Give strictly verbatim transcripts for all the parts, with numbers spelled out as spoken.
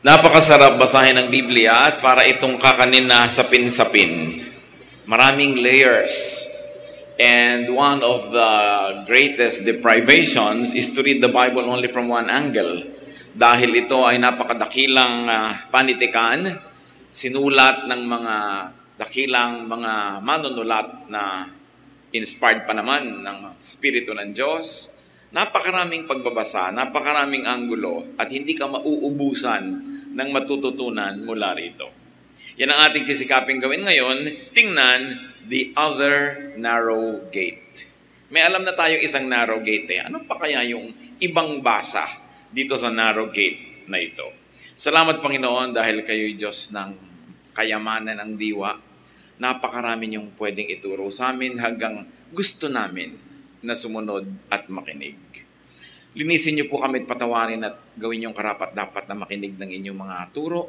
Napakasarap basahin ang Biblia at para itong kakanin na sapin-sapin. Maraming layers. And one of the greatest deprivations is to read the Bible only from one angle. Dahil ito ay napakadakilang uh, panitikan, sinulat ng mga dakilang mga manunulat na inspired pa naman ng Espiritu ng Diyos. Napakaraming pagbabasa, napakaraming anggulo, at hindi ka mauubusan ng matututunan mula rito. Yan ang ating sisikaping gawin ngayon, tingnan the other narrow gate. May alam na tayo isang narrow gate eh. Ano pa kaya yung ibang basa dito sa narrow gate na ito? Salamat Panginoon dahil kayo'y Diyos ng kayamanan ng diwa. Napakarami niyong pwedeng ituro sa amin hanggang gusto namin na sumunod at makinig. Linisin niyo po kami at patawarin at gawin yung karapat-dapat na makinig ng inyong mga turo.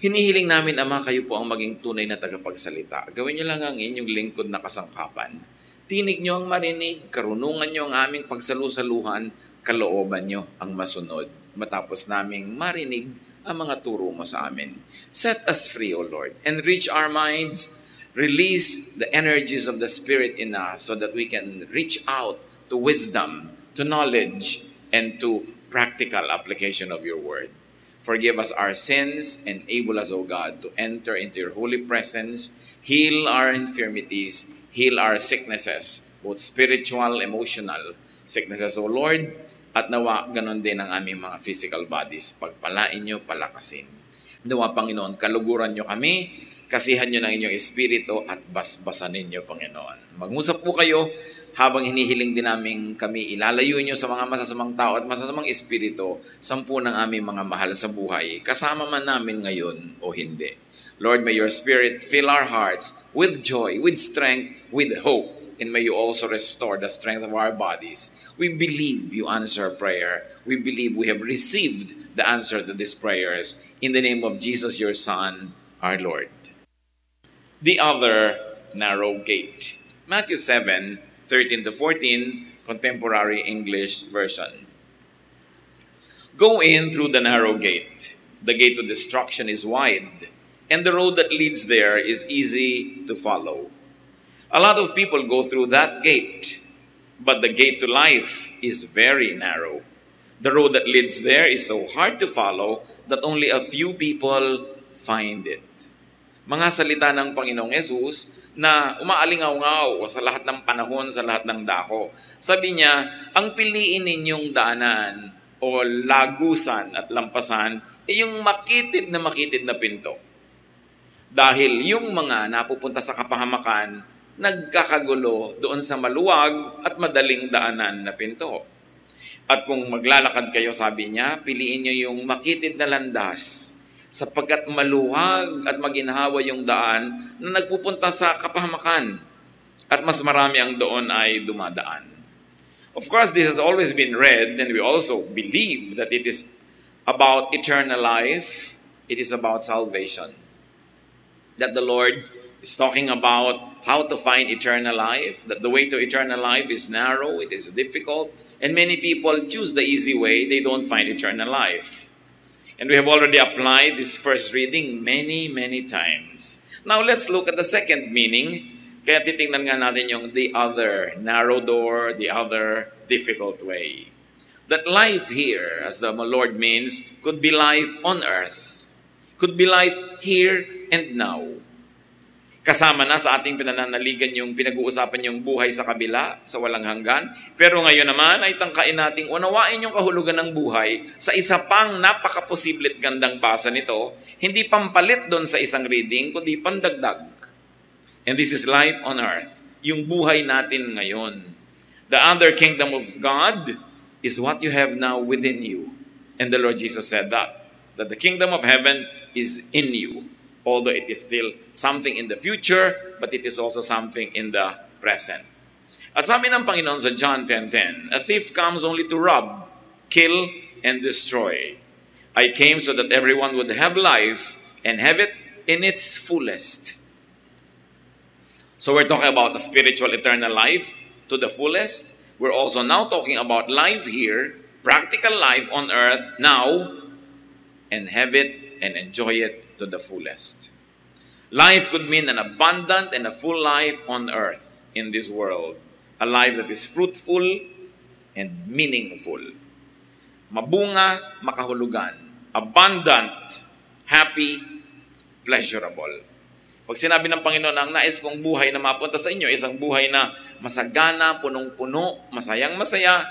Hinihiling namin, Ama, kayo po ang maging tunay na tagapagsalita. Gawin niyo lang ang inyong lingkod na kasangkapan. Tinig niyo ang marinig, karunungan niyo ang aming pagsalusaluhan, kalooban niyo ang masunod. Matapos naming marinig ang mga turo mo sa amin. Set us free, O Lord. Enrich our minds. Release the energies of the Spirit in us so that we can reach out to wisdom, to knowledge, and to practical application of your word. Forgive us our sins, enable us, O God, to enter into your holy presence, heal our infirmities, heal our sicknesses, both spiritual, emotional sicknesses, O Lord, at nawa ganon din ang aming mga physical bodies. Pagpalain niyo, palakasin. Nawa, Panginoon, kaluguran niyo kami. Kasihan nyo ng inyong espiritu at basbasan ninyo, Panginoon. Mag-usap po kayo habang hinihiling din namin kami ilalayo nyo sa mga masasamang tao at masasamang espiritu, sampu ng aming mga mahal sa buhay, kasama man namin ngayon o hindi. Lord, may your Spirit fill our hearts with joy, with strength, with hope, and may you also restore the strength of our bodies. We believe you answer prayer. We believe we have received the answer to these prayers. In the name of Jesus, your Son, our Lord. The other narrow gate. Matthew seven, thirteen to fourteen, Contemporary English Version. Go in through the narrow gate. The gate to destruction is wide, and the road that leads there is easy to follow. A lot of people go through that gate, but the gate to life is very narrow. The road that leads there is so hard to follow that only a few people find it. Mga salita ng Panginoong Yesus na umaalingaw-ngaw sa lahat ng panahon, sa lahat ng dako. Sabi niya, ang piliin ninyong daanan o lagusan at lampasan ay yung makitid na makitid na pinto. Dahil yung mga napupunta sa kapahamakan, nagkakagulo doon sa maluwag at madaling daanan na pinto. At kung maglalakad kayo, sabi niya, piliin niyo yung makitid na landas, sapagkat maluwag at maginhawa yung daan na nagpupunta sa kapahamakan at mas marami ang doon ay dumadaan. Of course, this has always been read and we also believe that it is about eternal life. It is about salvation. That the Lord is talking about how to find eternal life, that the way to eternal life is narrow, it is difficult, and many people choose the easy way, they don't find eternal life. And we have already applied this first reading many, many times. Now, let's look at the second meaning. Kaya titingnan nga natin yung the other narrow door, the other difficult way. That life here, as the Lord means, could be life on earth. Could be life here and now. Kasama na sa ating pinananaligan yung pinag-uusapan yung buhay sa kabila, sa walang hanggan. Pero ngayon naman ay tangkain nating unawain yung kahulugan ng buhay sa isa pang napakaposible't gandang basa nito, hindi pampalit doon sa isang reading, kundi pandagdag. And this is life on earth, yung buhay natin ngayon. The other kingdom of God is what you have now within you. And the Lord Jesus said that, that the kingdom of heaven is in you. Although it is still something in the future, but it is also something in the present. At sabi ng Panginoon sa John ten ten, a thief comes only to rob, kill, and destroy. I came so that everyone would have life and have it in its fullest. So we're talking about the spiritual eternal life to the fullest. We're also now talking about life here, practical life on earth now, and have it and enjoy it to the fullest. Life could mean an abundant and a full life on earth in this world. A life that is fruitful and meaningful. Mabunga, makahulugan. Abundant, happy, pleasurable. Pag sinabi ng Panginoon, ang nais kong buhay na mapunta sa inyo, isang buhay na masagana, punong-puno, masayang-masaya,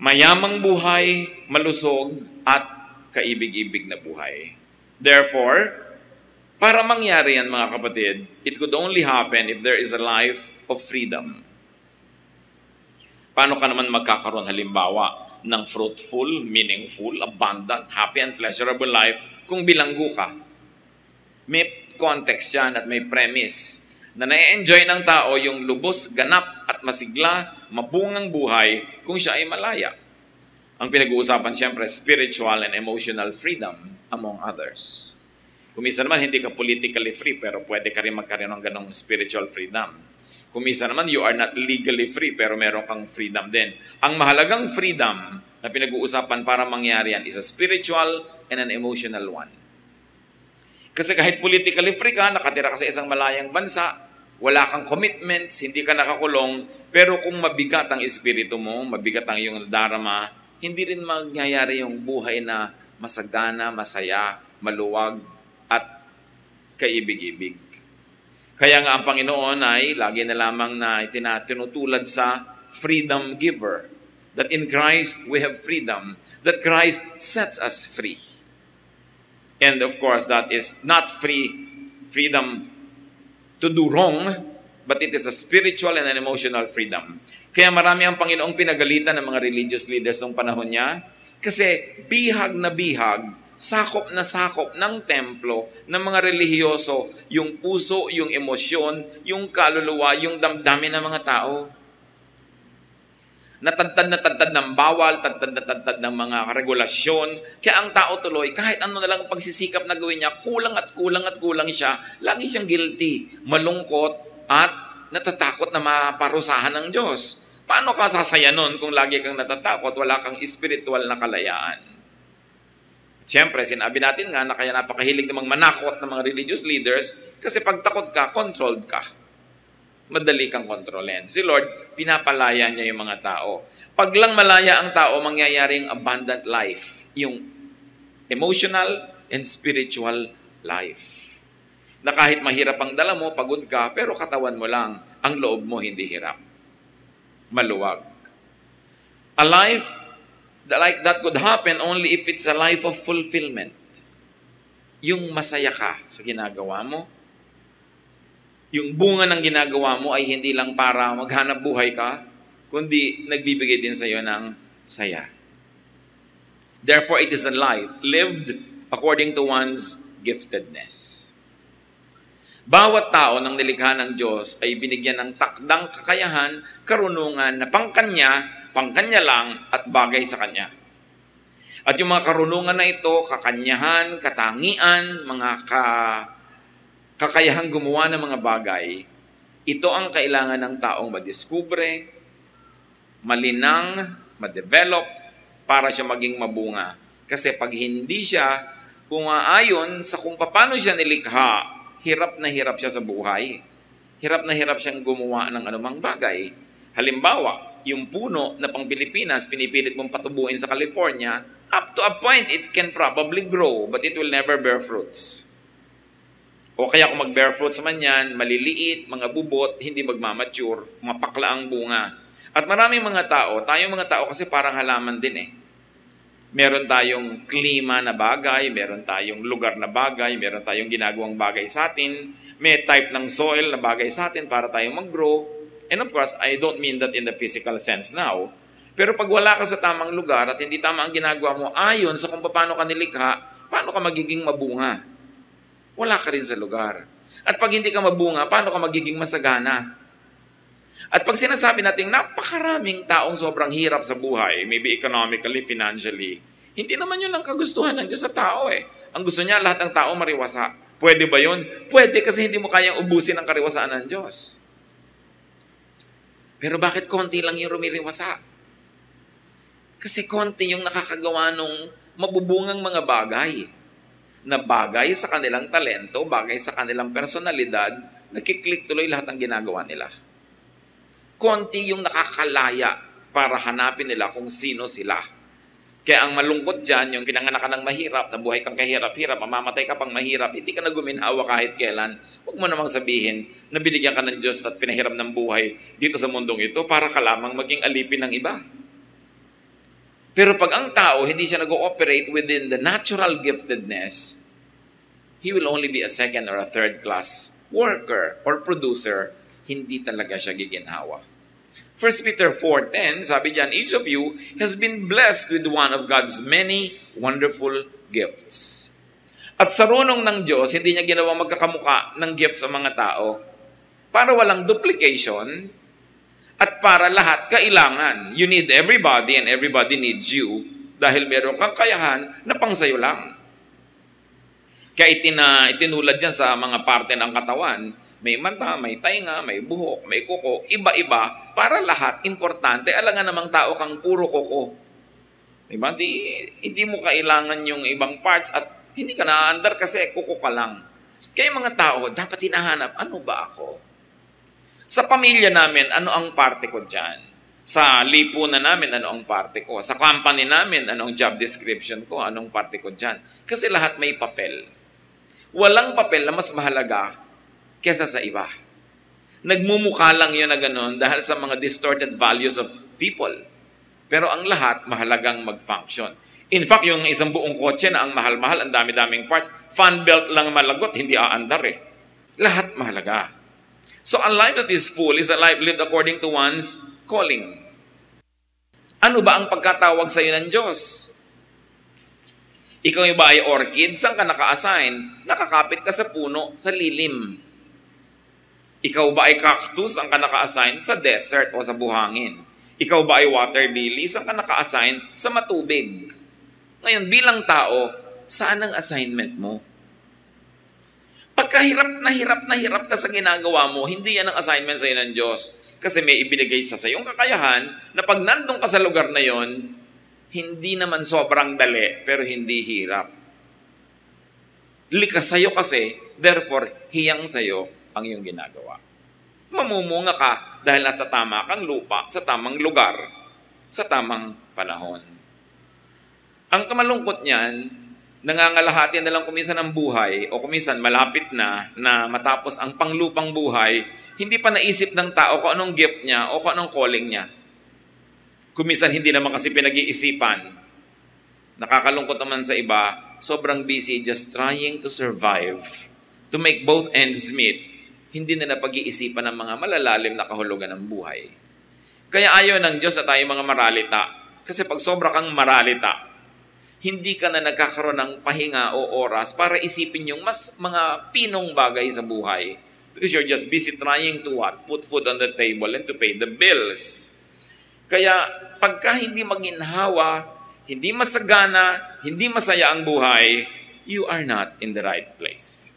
mayamang buhay, malusog, at kaibig-ibig na buhay. Therefore, para mangyari yan mga kapatid, it could only happen if there is a life of freedom. Paano ka naman magkakaroon halimbawa ng fruitful, meaningful, abundant, happy and pleasurable life kung bilanggo ka? May context yan at may premise na na-enjoy ng tao yung lubos, ganap at masigla, mabungang buhay kung siya ay malaya. Ang pinag-uusapan siyempre, spiritual and emotional freedom among others. Kumisa naman, hindi ka politically free pero pwede ka rin magkaroon ng ganong spiritual freedom. Kumisa naman, you are not legally free pero meron kang freedom din. Ang mahalagang freedom na pinag-uusapan para mangyari yan is a spiritual and an emotional one. Kasi kahit politically free ka, nakatira ka sa isang malayang bansa, wala kang commitments, hindi ka nakakulong, pero kung mabigat ang espiritu mo, mabigat ang iyong darama, hindi rin mangyayari yung buhay na masagana, masaya, maluwag, at kaibig-ibig. Kaya nga ang Panginoon ay lagi na lamang na itinutulad sa freedom giver. That in Christ we have freedom. That Christ sets us free. And of course, that is not free freedom to do wrong, but it is a spiritual and an emotional freedom. Kaya marami ang Panginoong pinagalitan ng mga religious leaders noong panahon niya kasi bihag na bihag, sakop na sakop ng templo ng mga relihiyoso, yung puso, yung emosyon, yung kaluluwa, yung damdamin ng mga tao. Natadtad na tadtad ng bawal, tadtad na tadtad ng mga regulasyon. Kaya ang tao tuloy, kahit ano na lang pagsisikap na gawin niya, kulang at kulang at kulang siya. Lagi siyang guilty, malungkot, at natatakot na maparusahan ng Diyos. Paano ka sasaya nun kung lagi kang natatakot, wala kang spiritual na kalayaan? Siyempre, sinabi natin nga na kaya napakahilig namang manakot ng mga religious leaders kasi pag takot ka, controlled ka. Madali kang kontrolin. Si Lord, pinapalaya niya yung mga tao. Pag lang malaya ang tao, mangyayari yung abundant life. Yung emotional and spiritual life. Na kahit mahirap ang dala mo, pagod ka, pero katawan mo lang, ang loob mo hindi hirap. Maluwag. A life like that could happen only if it's a life of fulfillment. Yung masaya ka sa ginagawa mo, yung bunga ng ginagawa mo ay hindi lang para maghanap buhay ka, kundi nagbibigay din sa iyo ng saya. Therefore, it is a life lived according to one's giftedness. Bawat tao ng nilikha ng Diyos ay binigyan ng takdang kakayahan, karunungan na pangkanya, pangkanya lang at bagay sa kanya. At yung mga karunungan na ito, kakanyahan, katangian, mga ka... kakayahang gumawa ng mga bagay, ito ang kailangan ng taong madiskubre, malinang, ma-develop, para siya maging mabunga. Kasi pag hindi siya kumaayon sa kung paano siya nilikha, hirap na hirap siya sa buhay. Hirap na hirap siyang gumawa ng anumang bagay. Halimbawa, yung puno na pang Pilipinas, pinipilit mong patubuin sa California, up to a point, it can probably grow, but it will never bear fruits. O kaya kung mag-bear fruits man yan, maliliit, mga bubot, hindi magmamature, mapakla ang bunga. At maraming mga tao, tayong mga tao kasi parang halaman din eh. Meron tayong klima na bagay, meron tayong lugar na bagay, meron tayong ginagawang bagay sa atin, may type ng soil na bagay sa atin para tayong mag-grow. And of course, I don't mean that in the physical sense now. Pero pag wala ka sa tamang lugar at hindi tama ang ginagawa mo ayon sa kung paano ka nilikha, paano ka magiging mabunga? Wala ka rin sa lugar. At pag hindi ka mabunga, paano ka magiging masagana? At pag sinasabi natin, napakaraming taong sobrang hirap sa buhay, maybe economically, financially, hindi naman yun ang kagustuhan ng Diyos sa tao eh. Ang gusto niya, lahat ng tao mariwasa. Pwede ba yun? Pwede kasi hindi mo kayang ubusin ang kariwasaan ng Diyos. Pero bakit konti lang yung rumiriwasa? Kasi konti yung nakakagawa nung mabubungang mga bagay na bagay sa kanilang talento, bagay sa kanilang personalidad, nakiklik tuloy lahat ng ginagawa nila. Konti yung nakakalaya para hanapin nila kung sino sila. Kaya ang malungkot dyan, yung pinanganak ka ng mahirap, nabuhay kang kahirap-hirap, mamamatay ka pang mahirap, hindi ka na guminhawa kahit kailan. Huwag mo namang sabihin na binigyan ka ng Diyos at pinahirap ng buhay dito sa mundong ito para ka lamang maging alipin ng iba. Pero pag ang tao hindi siya nag-ooperate within the natural giftedness, he will only be a second or a third class worker or producer. Hindi talaga siya giginhawa. First Peter four ten, sabi diyan, each of you has been blessed with one of God's many wonderful gifts. At sa runong ng Diyos, hindi niya ginawa magkakamuka ng gifts sa mga tao para walang duplication at para lahat kailangan. You need everybody and everybody needs you dahil meron kang kayahan na pang sayo lang. Kaya itina, itinulad diyan sa mga parte ng katawan, may mata, may tainga, may buhok, may kuko, iba-iba, para lahat importante. Alangan namang tao kang puro kuko. Diba? Di, hindi mo kailangan yung ibang parts at hindi ka na-under kasi kuko ka lang. Kaya mga tao, dapat hinahanap, ano ba ako? Sa pamilya namin, ano ang parte ko dyan? Sa lipunan namin, ano ang parte ko? Sa company namin, anong job description ko? Anong parte ko dyan? Kasi lahat may papel. Walang papel na mas mahalaga kesa sa iba. Nagmumukha lang yun na ganun dahil sa mga distorted values of people. Pero ang lahat mahalagang mag-function. In fact, yung isang buong kotse na ang mahal-mahal, ang dami-daming parts, fan belt lang malagot, hindi aandar eh. Lahat mahalaga. So a life that is full is a life lived according to one's calling. Ano ba ang pagkatawag sa'yo ng Diyos? Ikaw ba ay orchid? Saan ka naka-assign? Nakakapit ka sa puno, sa lilim. Ikaw ba ay cactus? Ang ka naka-assign sa desert o sa buhangin? Ikaw ba ay water lily? Saan ka naka-assign? Sa matubig. Ngayon, bilang tao, saan ang assignment mo? Pagkahirap na hirap na hirap ka sa ginagawa mo, hindi yan ang assignment sa'yo ng Diyos. Kasi may ibinigay sa sayong kakayahan na pag nandun ka sa lugar na yon, hindi naman sobrang dali, pero hindi hirap. Likas sa'yo kasi, therefore, hiyang sa'yo ang iyong ginagawa. Mamumunga ka dahil nasa tama kang lupa, sa tamang lugar, sa tamang panahon. Ang kamalungkot niyan, nangangalahati na lang kumisan ang buhay o kumisan malapit na na matapos ang panglupang buhay, hindi pa naisip ng tao kung anong gift niya o kung anong calling niya. Kumisan hindi naman kasi pinag-iisipan. Nakakalungkot naman sa iba, sobrang busy just trying to survive, to make both ends meet. Hindi na napag-iisipan ng mga malalalim na kahulugan ng buhay. Kaya ayaw ng Diyos na tayo mga maralita. Kasi pag sobra kang maralita, hindi ka na nagkakaroon ng pahinga o oras para isipin yung mas mga pinong bagay sa buhay. Because you're just busy trying to what? Put food on the table and to pay the bills. Kaya pagka hindi maginhawa, hindi masagana, hindi masaya ang buhay, you are not in the right place.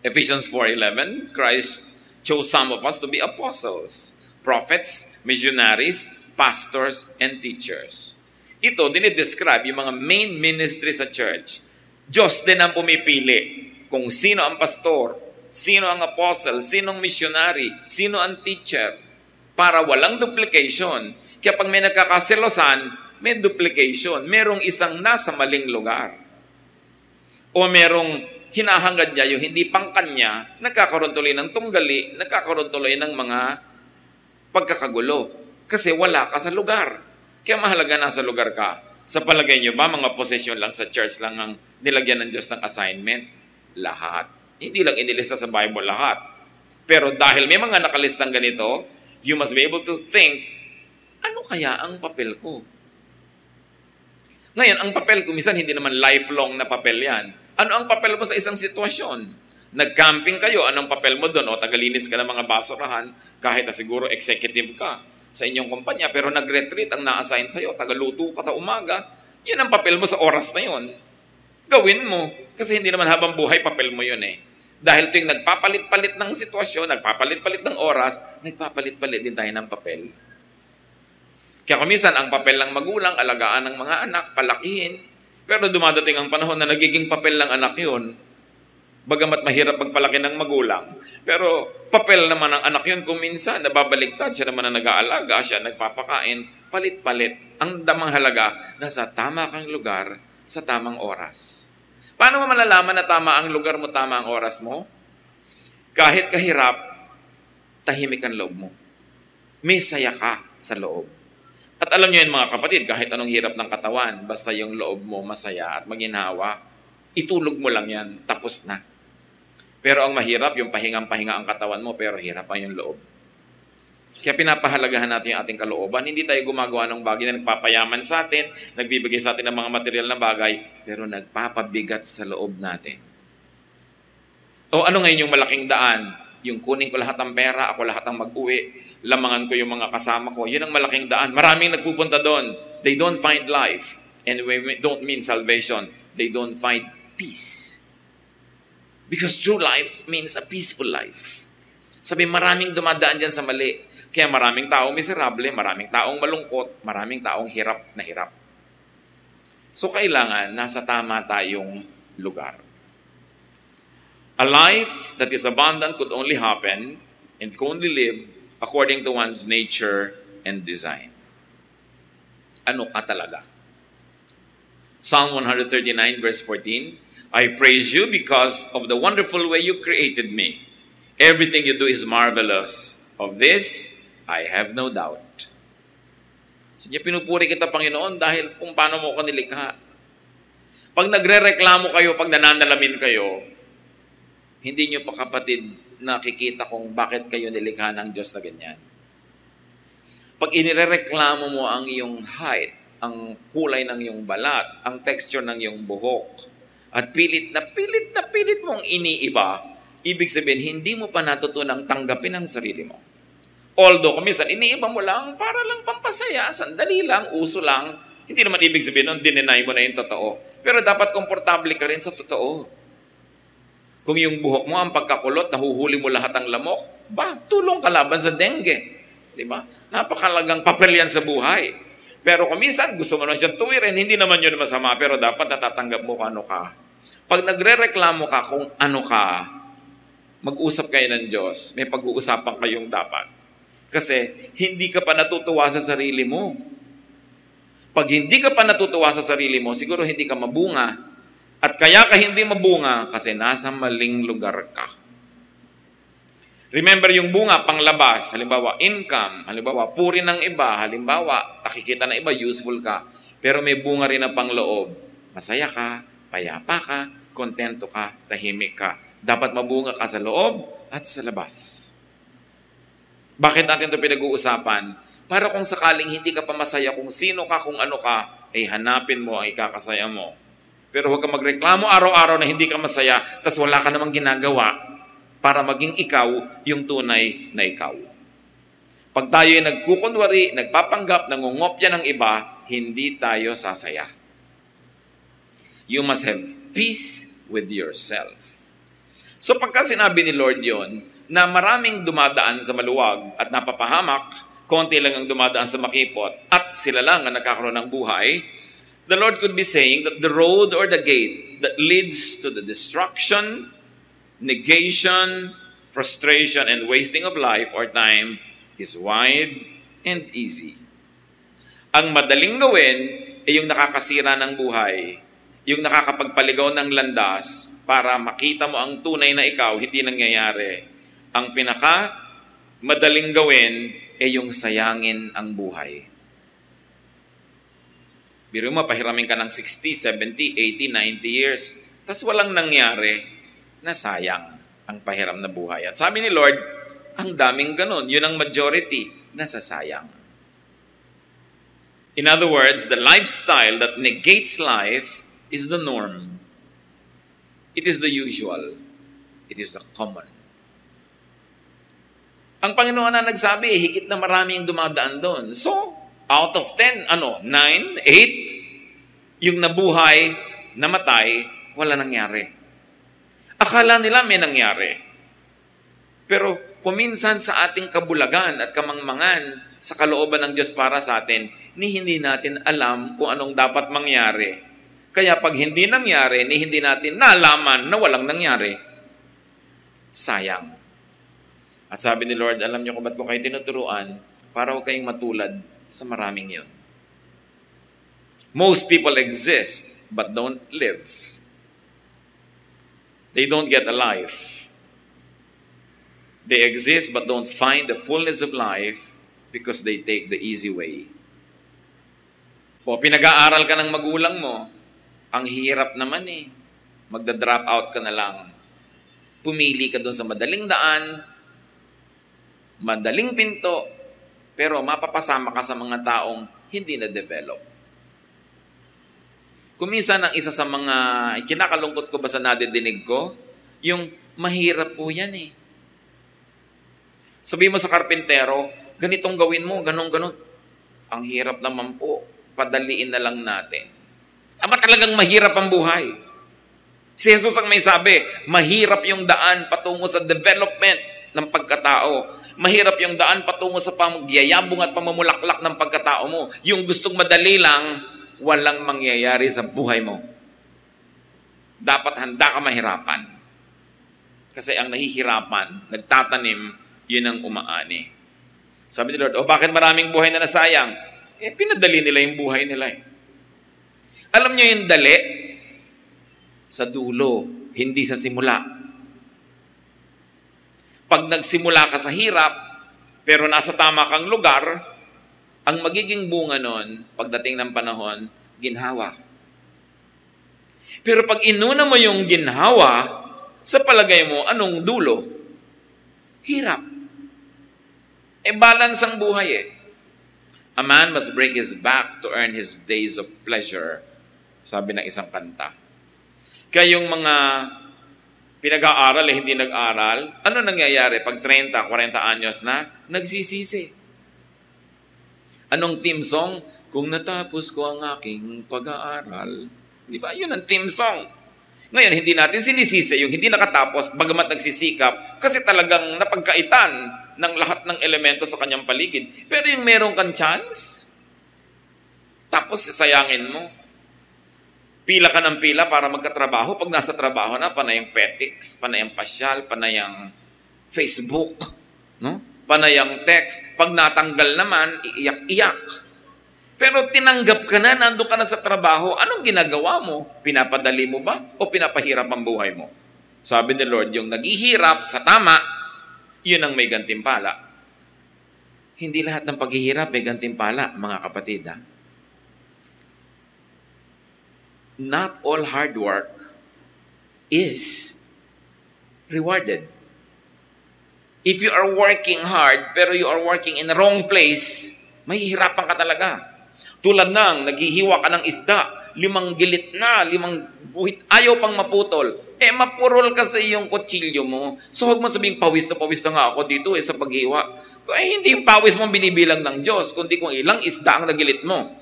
Ephesians four eleven, Christ chose some of us to be apostles, prophets, missionaries, pastors, and teachers. Ito, dinidescribe yung mga main ministry sa church. Diyos din ang pumipili kung sino ang pastor, sino ang apostle, sino ang missionary, sino ang teacher, para walang duplication. Kaya pag may nagkakaselosan, may duplication. Merong isang nasa maling lugar. O merong hinahangad niya yung hindi pangkanya, nagkakaroon tuloy ng tunggali, nagkakaroon tuloy ng mga pagkakagulo. Kasi wala ka sa lugar. Kaya mahalaga na sa lugar ka. Sa palagay niyo ba, mga posisyon lang sa church lang ang nilagyan ng Diyos ng assignment? Lahat. Hindi lang inilista sa Bible lahat. Pero dahil may mga nakalistang ganito, you must be able to think, ano kaya ang papel ko? Ngayon, ang papel ko, minsan hindi naman lifelong na papel yan. Ano ang papel mo sa isang sitwasyon? Nag-camping kayo, anong papel mo doon? O tagalinis ka ng mga basurahan, kahit na siguro executive ka sa inyong kumpanya, pero nag-retreat ang na-assign sa'yo, tagaluto ka sa umaga, yan ang papel mo sa oras na yon. gawin mo. Kasi hindi naman habang buhay, papel mo yun eh. Dahil tuwing nagpapalit-palit ng sitwasyon, nagpapalit-palit ng oras, nagpapalit-palit din tayo ng papel. Kaya kuminsan, ang papel ng magulang, alagaan ng mga anak, palakihin. Pero dumadating ang panahon na nagiging papel ng anak yun. Bagamat mahirap pagpalaki ng magulang. Pero papel naman ng anak yun kuminsan, nababaligtad. Siya naman na nag-aalaga, siya nagpapakain, palit-palit. Ang damang halaga, nasa tama kang lugar, sa tamang oras. Paano mo malalaman na tama ang lugar mo, tama ang oras mo? Kahit kahirap, tahimik ang loob mo. May saya ka sa loob. At alam nyo yan mga kapatid, kahit anong hirap ng katawan, basta yung loob mo masaya at maginhawa, itulog mo lang yan, tapos na. Pero ang mahirap, yung pahingang-pahinga ang katawan mo, pero hirap ang yung loob. Kaya pinapahalagahan natin yung ating kalooban. Hindi tayo gumagawa ng bagay na nagpapayaman sa atin, nagbibigay sa atin ng mga material na bagay, pero nagpapabigat sa loob natin. O ano ngayon yung malaking daan? Yung kunin ko lahat ang pera, ako lahat ang mag-uwi, lamangan ko yung mga kasama ko, yun ang malaking daan. Maraming nagpupunta doon. They don't find life. And we don't mean salvation. They don't find peace. Because true life means a peaceful life. Sabi, maraming dumadaan dyan sa mali. Kaya maraming taong miserable, maraming taong malungkot, maraming taong hirap na hirap. So kailangan nasa tama tayong lugar. A life that is abundant could only happen and could only live according to one's nature and design. Ano ka talaga? Psalm one thirty-nine verse fourteen, I praise you because of the wonderful way you created me. Everything you do is marvelous. Of this, I have no doubt. Sige, pinupuri kita, Panginoon, dahil kung paano mo ko nilikha. Pag nagre-reklamo kayo, pag nananalamin kayo, hindi nyo pa, kapatid, nakikita kung bakit kayo nilikha ng Diyos na ganyan. Pag inirereklamo mo ang iyong height, ang kulay ng iyong balat, ang texture ng iyong buhok, at pilit na pilit na pilit mong iniiba, ibig sabihin, hindi mo pa natutunang tanggapin ang sarili mo. Although, kuminsan, iniiba mo lang para lang pampasaya, sandali lang, uso lang. Hindi naman ibig sabihin nun, dininay mo na yung totoo. Pero dapat komportable ka rin sa totoo. Kung yung buhok mo, ang pagkakulot, nahuhuli mo lahat ang lamok, ba, tulong kalaban sa dengue. Diba? Napakalagang papel yan sa buhay. Pero kuminsan, gusto mo na siyang tuwirin, hindi naman yun masama, pero dapat natatanggap mo kung ano ka. Pag nagre-reklamo ka kung ano ka, mag-usap kayo ng Diyos, may pag-uusapan kayong dapat. Kasi hindi ka pa natutuwa sa sarili mo. Pag hindi ka pa natutuwa sa sarili mo, siguro hindi ka mabunga. At kaya ka hindi mabunga kasi nasa maling lugar ka. Remember yung bunga, panglabas. Halimbawa, income. Halimbawa, puri ng iba. Halimbawa, nakikita ng iba, useful ka. Pero may bunga rin na pangloob. Masaya ka, payapa ka, kontento ka, tahimik ka. Dapat mabunga ka sa loob at sa labas. Bakit natin ito pinag-uusapan? Para kung sakaling hindi ka pa masaya kung sino ka, kung ano ka, ay eh, hanapin mo ang ikakasaya mo. Pero huwag kang magreklamo araw-araw na hindi ka masaya tas wala ka namang ginagawa para maging ikaw yung tunay na ikaw. Pag tayo ay nagkukunwari, nagpapanggap, nangungopya ng iba, hindi tayo sasaya. You must have peace with yourself. So pagka sinabi ni Lord yon, na maraming dumadaan sa maluwag at napapahamak, konti lang ang dumadaan sa makipot, at sila lang ang nakakaroon ng buhay, the Lord could be saying that the road or the gate that leads to the destruction, negation, frustration, and wasting of life or time is wide and easy. Ang madaling gawin ay yung nakakasira ng buhay, yung nakakapagpaligaw ng landas para makita mo ang tunay na ikaw, hindi nangyayari. Ang pinaka madaling gawin ay yung sayangin ang buhay. Biro mo, pahiramin ka ng sixty, seventy, eighty, ninety years, tas walang nangyari, nasayang ang pahiram na buhay. At sabi ni Lord, ang daming ganun, yun ang majority, nasasayang. In other words, the lifestyle that negates life is the norm. It is the usual. It is the common. Ang Panginoon na nagsabi, higit na marami yung dumadaan doon. So, out of ten, ano, nine, eight, yung nabuhay, namatay, wala nangyari. Akala nila may nangyari. Pero kuminsan sa ating kabulagan at kamangmangan sa kalooban ng Diyos para sa atin, ni hindi natin alam kung anong dapat mangyari. Kaya pag hindi nangyari, ni hindi natin nalaman na walang nangyari. Sayang. At sabi ni Lord, alam niyo kung ba't ko kayo tinuturuan para huwag kayong matulad sa maraming yun. Most people exist but don't live. They don't get a life. They exist but don't find the fullness of life because they take the easy way. O pinag-aaral ka ng magulang mo, ang hirap naman eh. Magda-drop out ka na lang. Pumili ka dun sa madaling daan, madaling pinto, pero mapapasama ka sa mga taong hindi na-develop. Kuminsan ang isa sa mga kinakalungkot ko ba sa nadidinig ko, yung mahirap po yan eh. Sabi mo sa karpintero, ganitong gawin mo, ganong ganon. Ang hirap naman po, padaliin na lang natin. Aba talagang mahirap ang buhay. Si Jesus ang may sabi, mahirap yung daan patungo sa development ng pagkatao. Mahirap yung daan patungo sa pagyayabong at pamamulaklak ng pagkatao mo. Yung gustong madali lang, walang mangyayari sa buhay mo. Dapat handa ka mahirapan. Kasi ang nahihirapan, nagtatanim, yun ang umaani. Sabi ni Lord, o bakit maraming buhay na nasayang? Eh, pinadali nila yung buhay nila eh. Alam niyo yung dali? Sa dulo, hindi sa simula. Pag nagsimula ka sa hirap, pero nasa tama kang lugar, ang magiging bunga nun, pagdating ng panahon, ginhawa. Pero pag inuna mo yung ginhawa, sa palagay mo, anong dulo? Hirap. E balance ang buhay eh. A man must break his back to earn his days of pleasure, sabi ng isang kanta. Kaya yung mga pinag-aaral eh, hindi nag-aaral, ano nangyayari pag thirty, forty anyos na? Nagsisisi. Anong team song? Kung natapos ko ang aking pag-aaral. Di ba? Yun ang team song. Ngayon, hindi natin sinisisi yung hindi nakatapos bagamat nagsisikap kasi talagang napagkaitan ng lahat ng elemento sa kanyang paligid. Pero yung meron kang chance, tapos sayangin mo. Pila ka ng pila para magkatrabaho. Pag nasa trabaho na, panayang petics, panayang pasyal, panayang Facebook, no? Panayang text. Pag natanggal naman, iiyak-iyak. Pero tinanggap ka na, nandun ka na sa trabaho, anong ginagawa mo? Pinapadali mo ba? O pinapahirap ang buhay mo? Sabi ni Lord, yung naghihirap sa tama, yun ang may gantimpala. Hindi lahat ng paghihirap may gantimpala, mga kapatid. Ha? Not all hard work is rewarded. If you are working hard, pero you are working in the wrong place, mahihirapan ka talaga. Tulad ng naghihiwa ka ng isda, limang gilit na, limang buhit, ayaw pang maputol. Eh, mapurol kasi yung kutsilyo mo. So, huwag mo sabihing pawis na pawis na nga ako dito eh, sa paghiwa. Eh, hindi yung pawis mo binibilang ng Diyos, kundi kung ilang isda ang nagilit mo.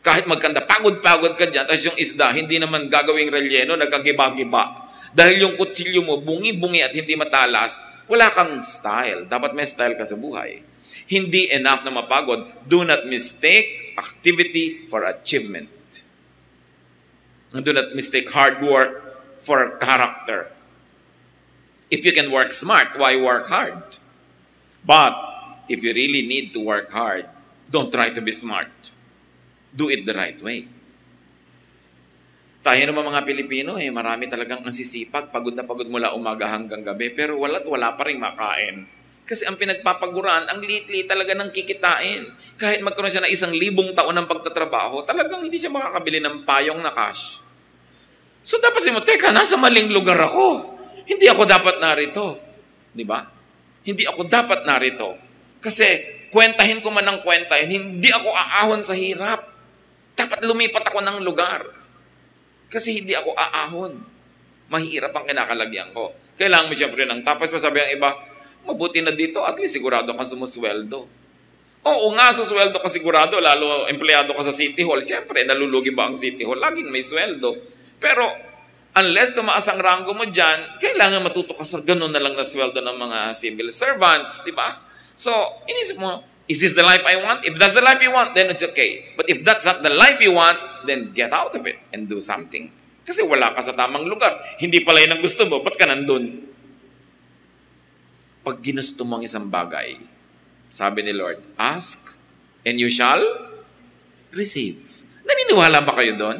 Kahit magkanda, pagod-pagod ka dyan, tapos yung isda, hindi naman gagawing relleno, nagkagiba-giba. Dahil yung kutsilyo mo, bungi-bungi at hindi matalas, wala kang style. Dapat may style ka sa buhay. Hindi enough na mapagod. Do not mistake activity for achievement. Do not mistake hard work for character. If you can work smart, why work hard? But if you really need to work hard, don't try to be smart. Do it the right way. Tayo naman mga Pilipino, eh, marami talagang ang sisipag, pagod na pagod mula umaga hanggang gabi, pero wala't wala pa rin makain. Kasi ang pinagpapaguran, ang liit-liit talaga ng kikitain. Kahit magkaroon siya na isang libong taon ng pagtatrabaho, talagang hindi siya makakabili ng payong na cash. So dapat si mo, teka, nasa maling lugar ako. Hindi ako dapat narito. Di ba? Hindi ako dapat narito. Kasi kwentahin ko man ang kwentahin, hindi ako aahon sa hirap. Dapat lumipat ako ng lugar. Kasi hindi ako aahon. Mahirap ang kinakalagyan ko. Kailangan mo siyempre ng tapos masabi ang iba, mabuti na dito, at least sigurado ka sumusweldo. Oo nga, susweldo ka sigurado, lalo empleyado ka sa City Hall. Siyempre, nalulugi ba ang City Hall? Laging may sweldo. Pero Unless tumaas ang rango mo dyan, kailangan matuto ka sa ganun na lang na sweldo ng mga civil servants, di ba? So, inisip mo, is this the life I want? If that's the life you want, then it's okay. But if that's not the life you want, then get out of it and do something. Kasi wala ka sa tamang lugar. Hindi pala yun ang gusto mo, ba't ka nandun? Pag ginusto mo ang isang bagay, sabi ni Lord, ask and you shall receive. Naniniwala ba kayo doon?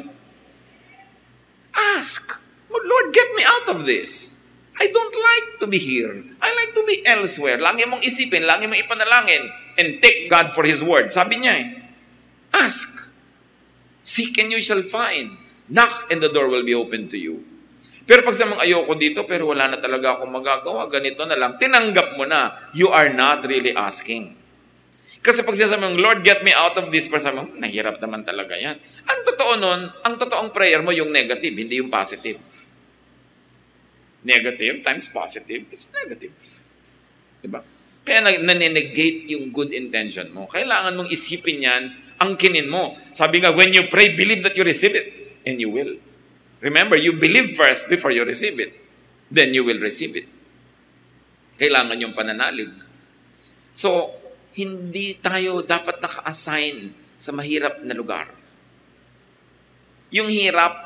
Ask. Lord, get me out of this. I don't like to be here. I like to be elsewhere. Lagi mong isipin, lagi mong ipanalangin, and take God for His word. Sabi niya eh, ask. Seek and you shall find. Knock and the door will be open to you. Pero pag sa mga ayoko dito, pero wala na talaga akong magagawa, ganito na lang, tinanggap mo na, you are not really asking. Kasi pag sinasabi mo, Lord, get me out of this, para sabi mo, nahirap naman talaga yan. Ang totoo nun, ang totoong prayer mo, yung negative, hindi yung positive. Negative times positive is negative. Diba? Kaya naninegate yung good intention mo. Kailangan mong isipin yan, angkinin mo. Sabi nga, when you pray, believe that you receive it, and you will. Remember, you believe first before you receive it. Then you will receive it. Kailangan yung pananalig. So, hindi tayo dapat naka-assign sa mahirap na lugar. Yung hirap,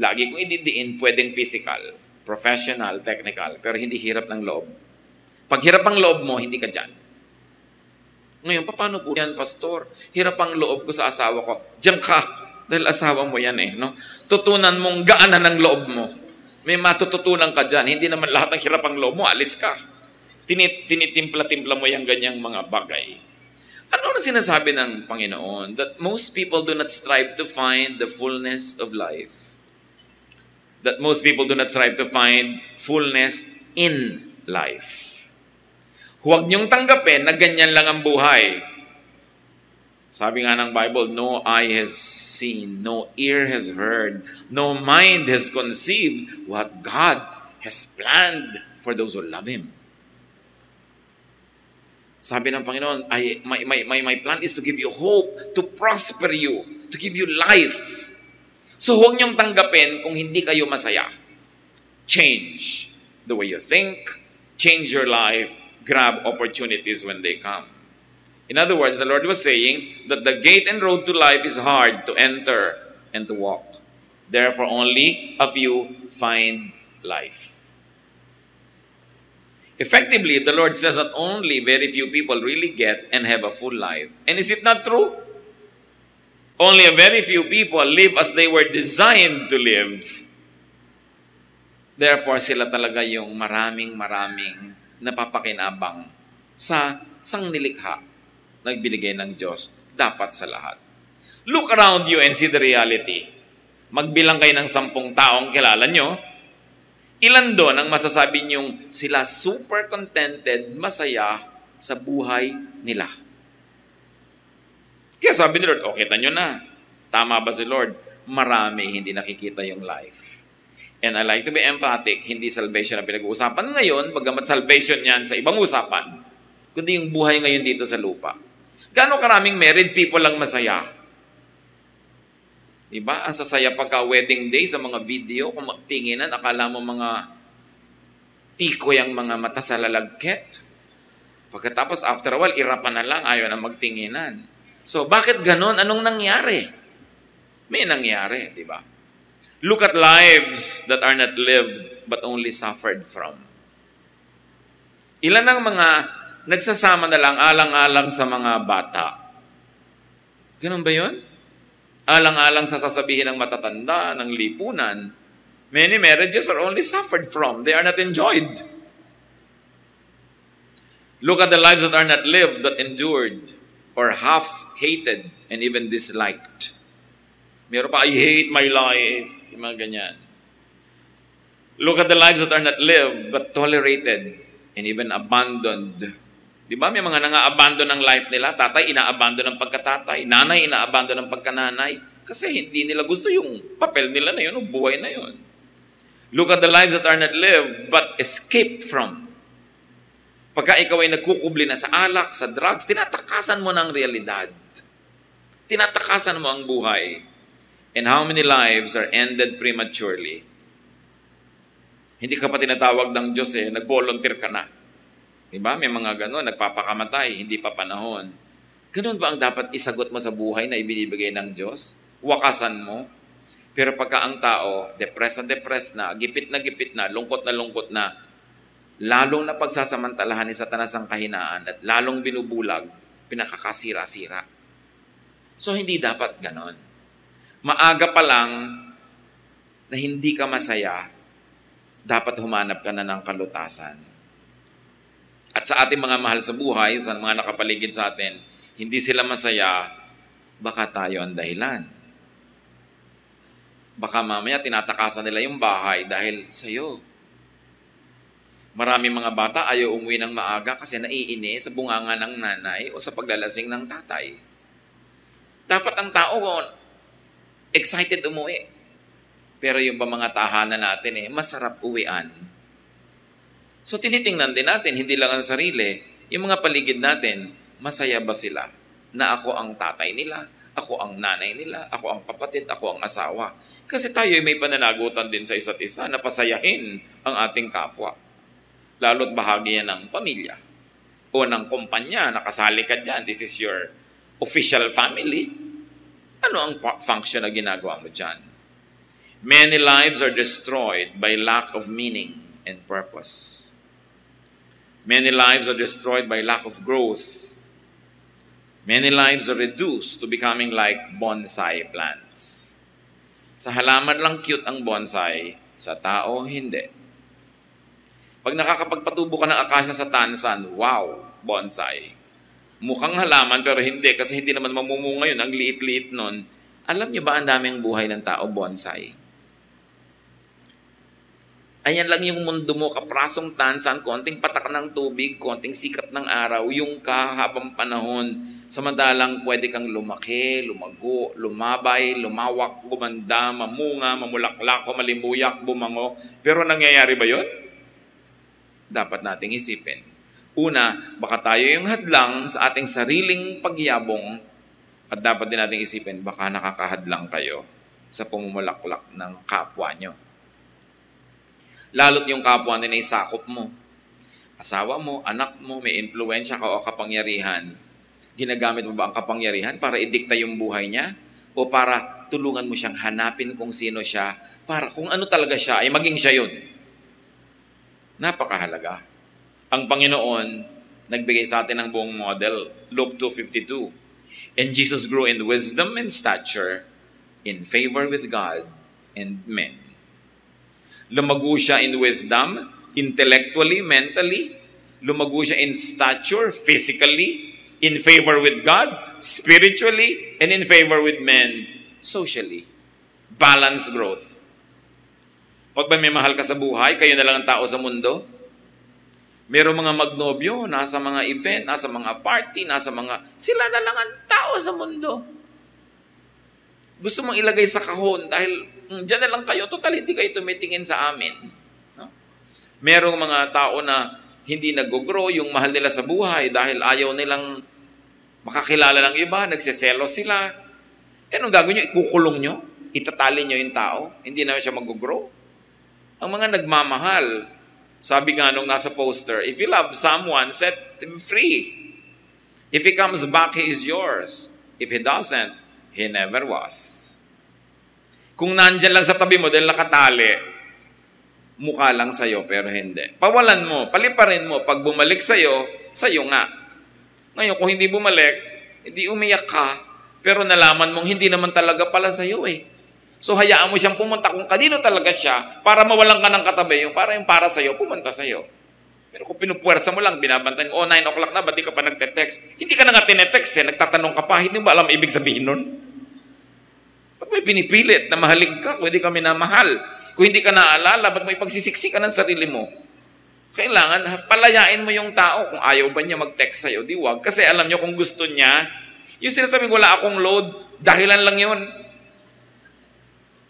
lagi kong ididiin, pwedeng physical, professional, technical, pero hindi hirap ng loob. Pag hirap ang loob mo, hindi ka dyan. Ngayon, paano po yan, Pastor? Hirap ang loob ko sa asawa ko. Diyan ka, dahil asawa mo yan eh. No? Tutunan mong gaanan ng loob mo. May matututunan ka dyan. Hindi naman lahat ng hirap ang loob mo, alis ka. Tinit, tinitimpla-timpla mo yung ganyang mga bagay. Ano na sinasabi ng Panginoon? That most people do not strive to find the fullness of life. That most people do not strive to find fullness in life. Huwag niyong tanggapin na ganyan lang ang buhay. Sabi nga ng Bible, no eye has seen, no ear has heard, no mind has conceived what God has planned for those who love Him. Sabi ng Panginoon, I, my, my, my, my plan is to give you hope, to prosper you, to give you life. So huwag niyong tanggapin kung hindi kayo masaya. Change the way you think, change your life, grab opportunities when they come. In other words, the Lord was saying that the gate and road to life is hard to enter and to walk. Therefore, only a few find life. Effectively, the Lord says that only very few people really get and have a full life. And is it not true? Only a very few people live as they were designed to live. Therefore, sila talaga yung maraming maraming napapakinabang sa sanglilikha na binigay ng Diyos dapat sa lahat. Look around you and see the reality. Magbilang kayo ng sampung taong kilala nyo, ilan doon ang masasabi niyong sila super contented, masaya sa buhay nila? Kaya sabi ni Lord, o, kita nyo na. Tama ba si Lord? Marami hindi nakikita yung life. And I like to be emphatic, hindi salvation ang pinag-uusapan ngayon, bagamat salvation yan sa ibang usapan, kundi yung buhay ngayon dito sa lupa. Gaano karaming married people lang masaya? Diba? Ang sasaya pagka-wedding day sa mga video, kung magtinginan, akala mo mga tikoy ang mga mata sa lalagkit. Pagkatapos, after a while, irapan na lang, ayaw na magtinginan. So, bakit ganon? Anong nangyari? May nangyari, diba? Look at lives that are not lived but only suffered from. Ilan ang mga nagsasama na lang alang-alang sa mga bata? Ganon ba yun? Alang-alang sa sasabihin ng matatanda, ng lipunan, many marriages are only suffered from. They are not enjoyed. Look at the lives that are not lived but endured or half-hated and even disliked. Meron pa, I hate my life. Yung mga ganyan. Look at the lives that are not lived but tolerated and even abandoned. Di ba may mga nang-abandon ng life nila? Tatay, ina-abandon ng pagkatatay. Nanay, ina-abandon ng pagkananay. Kasi hindi nila gusto yung papel nila na yun o buhay na yun. Look at the lives that are not lived but escaped from. Pagka ikaw ay nagkukubli na sa alak, sa drugs, tinatakasan mo ng realidad. Tinatakasan mo ang buhay. And how many lives are ended prematurely Hindi ka pa tinatawag ng Diyos eh, nag-volunteer ka na. Diba? May mga gano'n, nagpapakamatay, hindi pa panahon. Ganun ba ang dapat isagot mo sa buhay na ibinibigay ng Diyos? Wakasan mo? Pero pagka ang tao, depressed na depressed na, gipit na gipit na, lungkot na lungkot na, lalong napagsasamantalahan ni Satanas ang kahinaan at lalong binubulag, pinakakasira-sira. So hindi dapat gano'n. Maaga pa lang na hindi ka masaya, dapat humanap ka na ng kalutasan. At sa ating mga mahal sa buhay, sa mga nakapaligid sa atin, hindi sila masaya, baka tayo ang dahilan. Baka mamaya tinatakasan nila yung bahay dahil sa'yo. Maraming mga bata ayaw umuwi ng maaga kasi naiinis sa bunganga ng nanay o sa paglalasing ng tatay. Dapat ang tao excited umuwi. Pero yung ba mga tahanan natin eh, masarap uwian. So tinitingnan din natin, hindi lang ang sarili, yung mga paligid natin, masaya ba sila na ako ang tatay nila, ako ang nanay nila, ako ang kapatid, ako ang asawa. Kasi tayo may pananagutan din sa isa't isa na pasayahin ang ating kapwa. Lalo't bahagi yan ng pamilya o ng kumpanya, nakasali ka dyan, this is your official family. Ano ang function na ginagawa mo dyan? Many lives are destroyed by lack of meaning and purpose. Many lives are destroyed by lack of growth. Many lives are reduced to becoming like bonsai plants. Sa halaman lang cute ang bonsai, sa tao hindi. Pag nakakapagpatubo ka ng akasya sa tansan, wow, bonsai. Mukhang halaman pero hindi kasi hindi naman mamumunga yun, ang liit-liit nun. Alam niyo ba ang daming buhay ng tao, bonsai? Ayan lang yung mundo mo, kaprasong tansan, konting patak ng tubig, konting sikat ng araw, yung kahabang panahon, samantalang pwede kang lumaki, lumago, lumabay, lumawak, gumanda, mamunga, mamulaklak, malimuyak, bumango. Pero nangyayari ba yun? Dapat nating isipin. Una, baka tayo yung hadlang sa ating sariling pagyabong at dapat din nating isipin, baka nakakahadlang kayo sa pumumulaklak ng kapwa nyo. Lalo't yung kapwa na naisakop mo. Asawa mo, anak mo, may impluensya ka o kapangyarihan. Ginagamit mo ba ang kapangyarihan para idikta yung buhay niya? O para tulungan mo siyang hanapin kung sino siya? Para kung ano talaga siya, ay maging siya yun. Napakahalaga. Ang Panginoon, nagbigay sa atin ng buong model. Luke two fifty-two. And Jesus grew in wisdom and stature, in favor with God and men. Lumago siya in wisdom, intellectually, mentally. Lumago siya in stature, physically, in favor with God, spiritually, and in favor with men, socially. Balanced growth. Pag ba may mahal ka sa buhay, kayo na lang ang tao sa mundo? Merong mga magnobyo, nasa mga event, nasa mga party, nasa mga... Sila na lang ang tao sa mundo. Gusto mong ilagay sa kahon dahil... Diyan na lang kayo, total hindi kayo tumitingin sa amin. No? Merong mga tao na hindi nag-grow yung mahal nila sa buhay dahil ayaw nilang makakilala ng iba, nagseselos sila. E anong gagawin nyo? Ikukulong nyo? Itatali nyo yung tao? Hindi na siya mag-grow? Ang mga nagmamahal, sabi nga nung nasa poster, if you love someone, set him free. If he comes back, he is yours. If he doesn't, he never was. Kung nandyan lang sa tabi mo dahil nakatali, mukha lang sa'yo pero hindi. Pawalan mo, paliparin mo. Pag bumalik sa'yo, sa'yo nga. Ngayon, kung hindi bumalik, hindi umiyak ka, pero nalaman mong hindi naman talaga pala sa'yo eh. So hayaan mo siyang pumunta kung kanino talaga siya para mawalan ka ng katabi. Yung para yung para sa'yo, pumunta sa'yo. Pero kung pinupuwersa mo lang, binabantan mo, oh, nine o'clock na, ba't di ka pa nagte-text? Hindi ka na nga tinetext eh, nagtatanong ka pa, hindi mo ba alam ibig sabihin nun? Ba't may pinipilit na mahalig ka kung hindi ka minamahal? Kung hindi ka naaalala, ba't may pagsisiksikan ng sarili mo? Kailangan palayain mo yung tao kung ayaw ba niya mag-text sa'yo. Di wag. Kasi alam niyo kung gusto niya, yung sinasabing wala akong load, dahilan lang yun.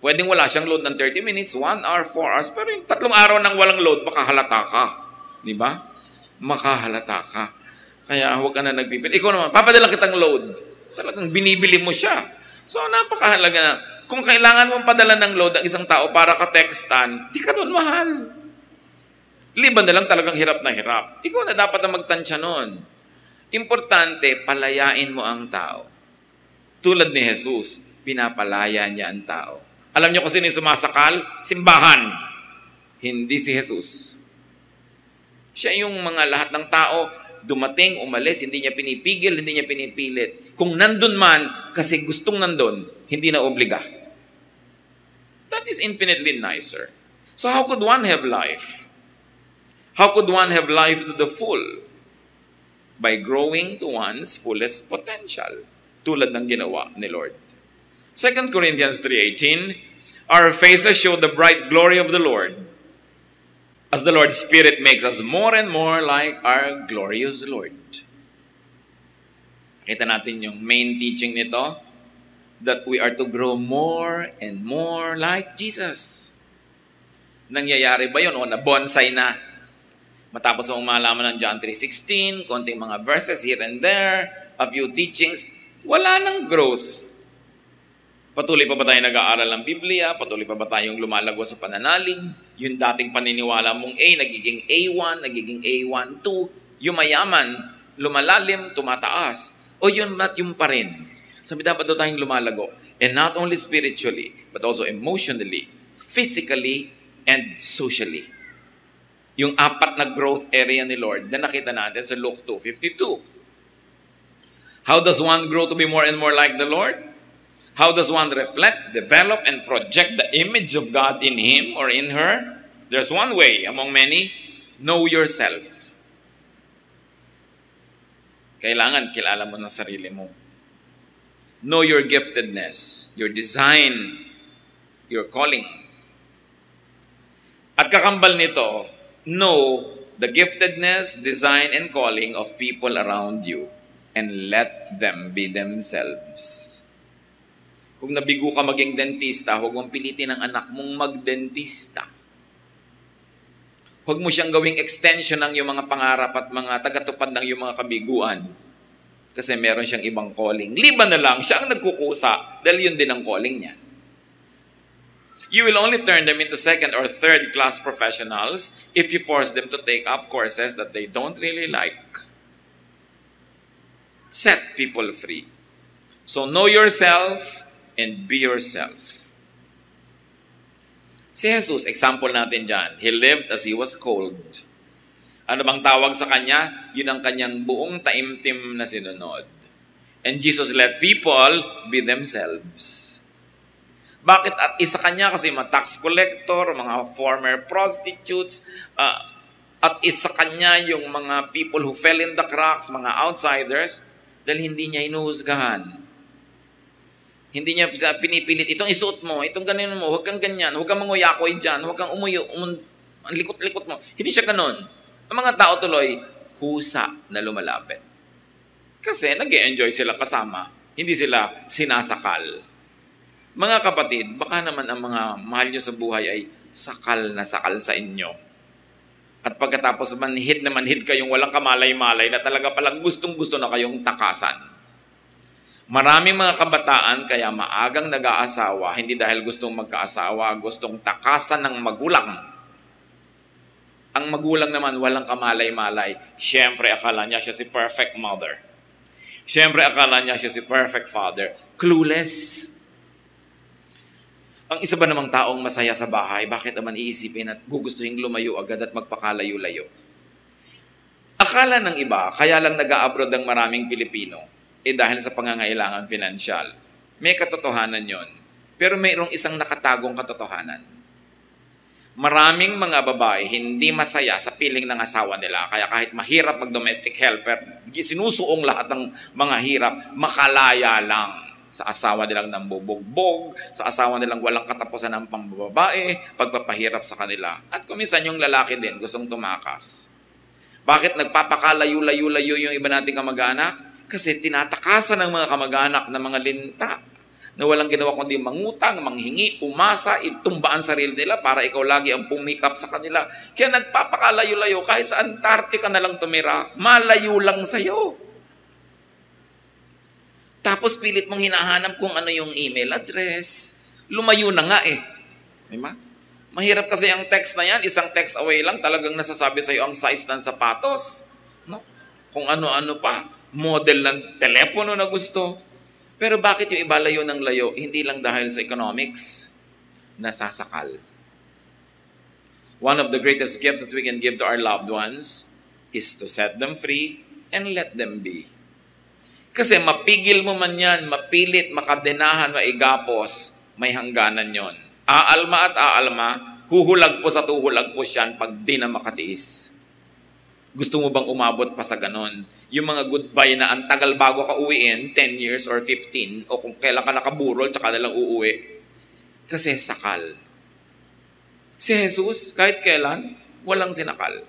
Pwedeng wala siyang load ng thirty minutes, one hour, four hours, pero yung tatlong araw ng walang load, makahalata ka. Di ba? Makahalata ka. Kaya huwag ka na nagpipilit. Ikaw naman, papadala kitang load. Talagang binibili mo siya. So, napakahalaga na. Kung kailangan mong padala ng load ang isang tao para ka-textan, di ka nun mahal. Liban na lang talagang hirap na hirap. Ikaw na dapat na magtansya nun. Importante, palayain mo ang tao. Tulad ni Jesus, pinapalaya niya ang tao. Alam niyo kasi sino yung sumasakal? Simbahan. Hindi si Jesus. Siya yung mga lahat ng tao, dumating, umalis, hindi niya pinipigil, hindi niya pinipilit. Kung nandun man, kasi gustong nandun, hindi na obliga. That is infinitely nicer. So how could one have life? How could one have life to the full? By growing to one's fullest potential. Tulad ng ginawa ni Lord. Second Corinthians three eighteen, our faces show the bright glory of the Lord, as the Lord's Spirit makes us more and more like our glorious Lord. Kita natin yung main teaching nito, that we are to grow more and more like Jesus. Nangyayari ba yun? O na-bonsai na. Matapos ang malaman ng John three sixteen, konting mga verses here and there, a few teachings, wala nang growth. Patuloy pa ba tayo nag-aaral ng Biblia? Patuloy pa ba tayong lumalago sa pananalig? Yung dating paniniwala mong A, nagiging A one, nagiging A one two, yumayaman, lumalalim, tumataas. O yun mat yung pa rin. Sabi dapat doon tayong lumalago. And not only spiritually, but also emotionally, physically, and socially. Yung apat na growth area ni Lord na nakita natin sa Luke two fifty-two. How does one grow to be more and more like the Lord? How does one reflect, develop, and project the image of God in him or in her? There's one way among many. Know yourself. Kailangan kilala mo na sarili mo. Know your giftedness, your design, your calling. At kakambal nito, know the giftedness, design, and calling of people around you and let them be themselves. Kung nabigo ka maging dentista, huwag mong pilitin ang anak mong magdentista. Huwag mo siyang gawing extension ng iyong mga pangarap at mga tagatupad ng iyong mga kabiguan kasi meron siyang ibang calling. Liban na lang, siya ang nagkukusa dahil yun din ang calling niya. You will only turn them into second or third class professionals if you force them to take up courses that they don't really like. Set people free. So know yourself and be yourself. Si Jesus, example natin dyan. He lived as he was called. Ano bang tawag sa kanya? Yun ang kanyang buong taimtim na sinunod. And Jesus let people be themselves. Bakit at isa kanya kasi mga tax collector, mga former prostitutes, uh, at isa kanya yung mga people who fell in the cracks, mga outsiders, dahil hindi niya inuhusgahan. Hindi niya pinipilit, itong isuot mo, itong ganun mo, huwag kang ganyan, huwag kang manguyakoy dyan, huwag kang umuyo, umun- ang likot-likot mo. Hindi siya ganun. Ang mga tao tuloy, kusa na lumalapit. Kasi nag-e-enjoy sila kasama, hindi sila sinasakal. Mga kapatid, baka naman ang mga mahal nyo sa buhay ay sakal na sakal sa inyo. At pagkatapos manhid na manhid kayong walang kamalay-malay na talaga palang gustong-gusto na kayong takasan. Maraming mga kabataan kaya maagang nag-aasawa, hindi dahil gustong magkaasawa, gustong takasan ng magulang. Ang magulang naman walang kamalay-malay. Siyempre, akala niya siya si perfect mother. Siyempre, akala niya siya si perfect father. Clueless. Ang isa ba namang taong masaya sa bahay, bakit naman iisipin at gugustuhin lumayo agad at magpakalayo-layo? Akala ng iba, kaya lang nag-a-abroad ang maraming Pilipino, eh dahil sa pangangailangan financial. May katotohanan yon, pero mayroong isang nakatagong katotohanan. Maraming mga babae hindi masaya sa piling ng asawa nila, kaya kahit mahirap mag-domestic helper, sinusuong lahat ng mga hirap, makalaya lang. Sa asawa nilang nambubugbog, sa asawa nilang walang katapusan ng pambababae, pagpapahirap sa kanila. At kuminsan yung lalaki din, gustong tumakas. Bakit nagpapakalayo-layo-layo yung iba nating kamag-anak? Kasi tinatakasan ng mga kamag-anak ng mga linta na walang ginawa kundi mangutang, manghingi, umasa, itumba ang sarili nila para ikaw lagi ang pumikap sa kanila. Kaya nagpapakalayo-layo kahit sa Antarctica na lang tumira, malayo lang sa'yo. Tapos pilit mong hinahanap kung ano yung email address. Lumayo na nga eh. May ma? Mahirap kasi ang text na yan, isang text away lang, talagang nasasabi sa iyo ang size ng sapatos. No? Kung ano-ano pa, model ng telepono na gusto. Pero bakit yung iba layo ng layo? Hindi lang dahil sa economics, nasasakal. One of the greatest gifts that we can give to our loved ones is to set them free and let them be. Kasi mapigil mo man yan, mapilit, makadenahan, maigapos, may hangganan yon. Aalma at aalma, huhulagpos at huhulagpos yan pag di na makatiis. Gusto mo bang umabot pa sa ganon? Yung mga goodbye na ang tagal bago ka uwiin, ten years or fifteen, o kung kailan ka nakaburol, tsaka nalang uuwi. Kasi sakal. Si Jesus, kahit kailan, walang sinakal.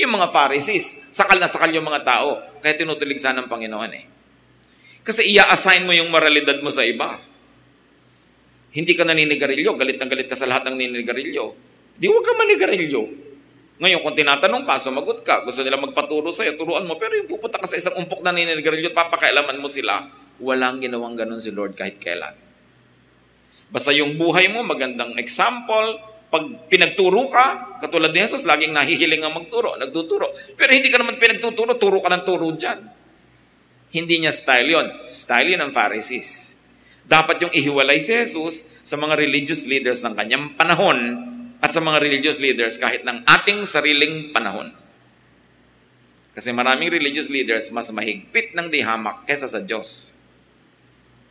Yung mga Pharisees, sakal na sakal yung mga tao, kaya tinutuligsan ng Panginoon eh. Kasi i-assign mo yung moralidad mo sa iba. Hindi ka naninigarilyo, galit na galit ka sa lahat ng ninigarilyo. Di huwag ka manigarilyo. Ngayon, kung tinatanong ka, sumagot ka, gusto nila magpaturo sa'yo, turuan mo, pero yung pupunta ka sa isang umpok na ninigarilyo, papakailaman mo sila, walang ginawang ganun si Lord kahit kailan. Basta yung buhay mo, magandang example, pag pinagturo ka, katulad ni Jesus, laging nahihiling ang magturo, nagtuturo. Pero hindi ka naman pinagtuturo, turo ka ng turo dyan. Hindi niya style yun. Style yun ang Pharisees. Dapat yung ihiwalay si Jesus sa mga religious leaders ng kanyang panahon at sa mga religious leaders kahit ng ating sariling panahon. Kasi maraming religious leaders mas mahigpit ng dihamak kesa sa Diyos.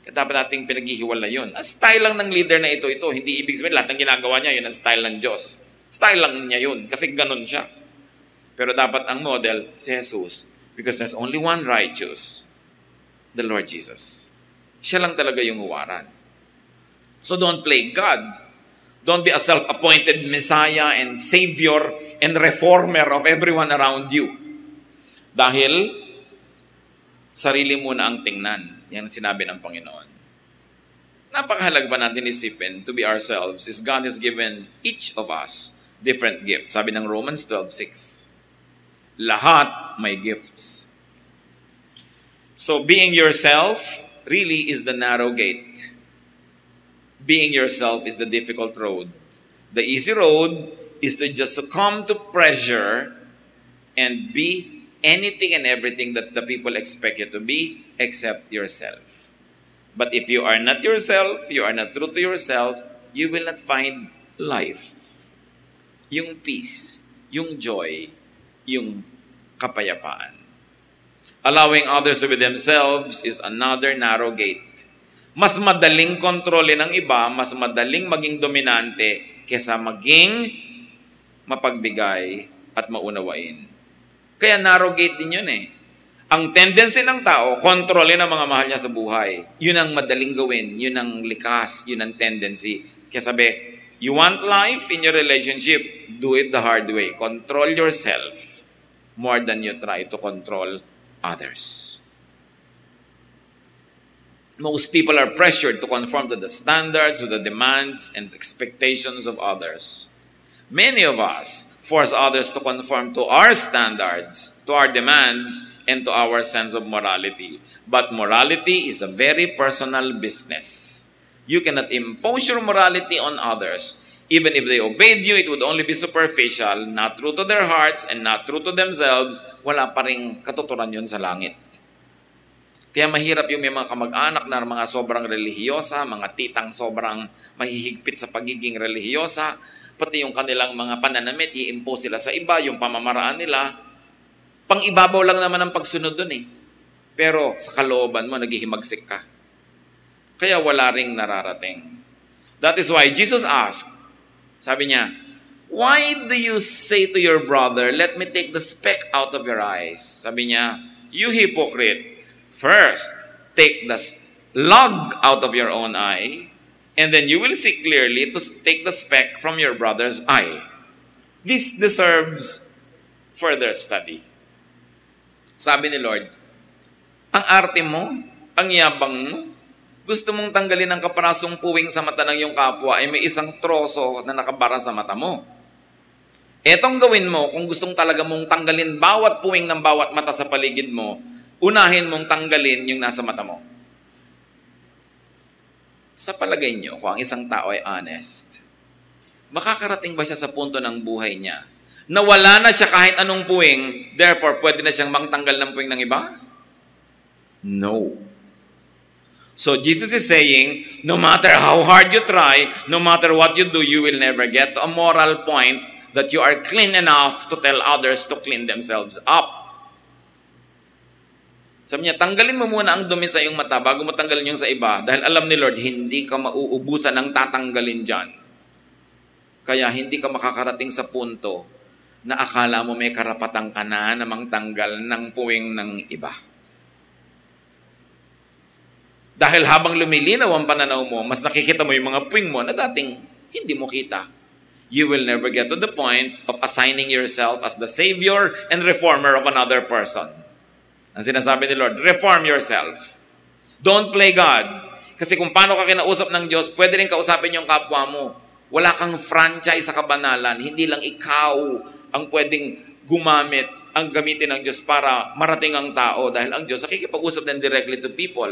Kaya dapat nating pinaghihiwalay yun. Ang style lang ng leader na ito, ito, hindi ibig sabihin lahat ng ginagawa niya, yun ang style ng Diyos. Style lang niya yun kasi ganun siya. Pero dapat ang model si Jesus because there's only one righteous, the Lord Jesus. Siya lang talaga yung huwaran. So don't play God. Don't be a self-appointed Messiah and Savior and Reformer of everyone around you. Dahil sarili mo na ang tingnan. Yan ang sinabi ng Panginoon. Napakahalaga ba natin isipin to be ourselves is God has given each of us different gifts. Sabi ng Romans twelve six. Lahat may gifts. So being yourself really is the narrow gate. Being yourself is the difficult road. The easy road is to just succumb to pressure and be anything and everything that the people expect you to be except yourself. But if you are not yourself, you are not true to yourself, you will not find life. Yung peace, yung joy, yung kapayapaan. Allowing others to be themselves is another narrow gate. Mas madaling kontrolin ng iba, mas madaling maging dominante kesa maging mapagbigay at maunawain. Kaya narrow gate din yun eh. Ang tendency ng tao, kontrolin ang mga mahal niya sa buhay. Yun ang madaling gawin, yun ang likas, yun ang tendency. Kaya sabi, you want life in your relationship, do it the hard way. Control yourself more than you try to control others. Most people are pressured to conform to the standards, to the demands, and expectations of others. Many of us force others to conform to our standards, to our demands, and to our sense of morality. But morality is a very personal business. You cannot impose your morality on others. Even if they obeyed you, it would only be superficial, not true to their hearts, and not true to themselves. Wala pa rin katuturan yun sa langit. Kaya mahirap yung may mga kamag-anak na mga sobrang relihiyosa, mga titang sobrang mahihigpit sa pagiging relihiyosa, pati yung kanilang mga pananamit, i-impose sila sa iba, yung pamamaraan nila. Pang-ibabaw lang naman ang pagsunod dun eh. Pero sa kalooban mo, naghihimagsik ka. Kaya wala ring nararating. That is why Jesus asked, sabi niya, why do you say to your brother, let me take the speck out of your eyes? Sabi niya, you hypocrite, first take the log out of your own eye, and then you will see clearly to take the speck from your brother's eye. This deserves further study. Sabi ni Lord, ang arte mo, ang yabang mo, gusto mong tanggalin ang kaparasong puwing sa mata ng iyong kapwa ay may isang troso na nakabara sa mata mo. Etong gawin mo kung gustong talaga mong tanggalin bawat puwing ng bawat mata sa paligid mo, unahin mong tanggalin yung nasa mata mo. Sa palagay niyo, kung ang isang tao ay honest, makakarating ba siya sa punto ng buhay niya na wala na siya kahit anong puwing, therefore, pwede na siyang mangtanggal ng puwing ng iba? No. So, Jesus is saying, no matter how hard you try, no matter what you do, you will never get to a moral point that you are clean enough to tell others to clean themselves up. Sabi niya, tanggalin mo muna ang dumi sa iyong mata bago mo tanggalin yung sa iba, dahil alam ni Lord, hindi ka mauubusan ng tatanggalin dyan. Kaya hindi ka makakarating sa punto na akala mo may karapatan ka na namang tanggal ng puwing ng iba. Dahil habang lumilinaw ang pananaw mo, mas nakikita mo yung mga puwing mo na dating hindi mo kita. You will never get to the point of assigning yourself as the savior and reformer of another person. Ang sinasabi ni Lord, reform yourself. Don't play God. Kasi kung paano ka kinausap ng Diyos, pwede rin kausapin yung kapwa mo. Wala kang franchise sa kabanalan. Hindi lang ikaw ang pwedeng gumamit, ang gamitin ng Diyos para marating ang tao. Dahil ang Diyos, nakikipag-usap din directly to people.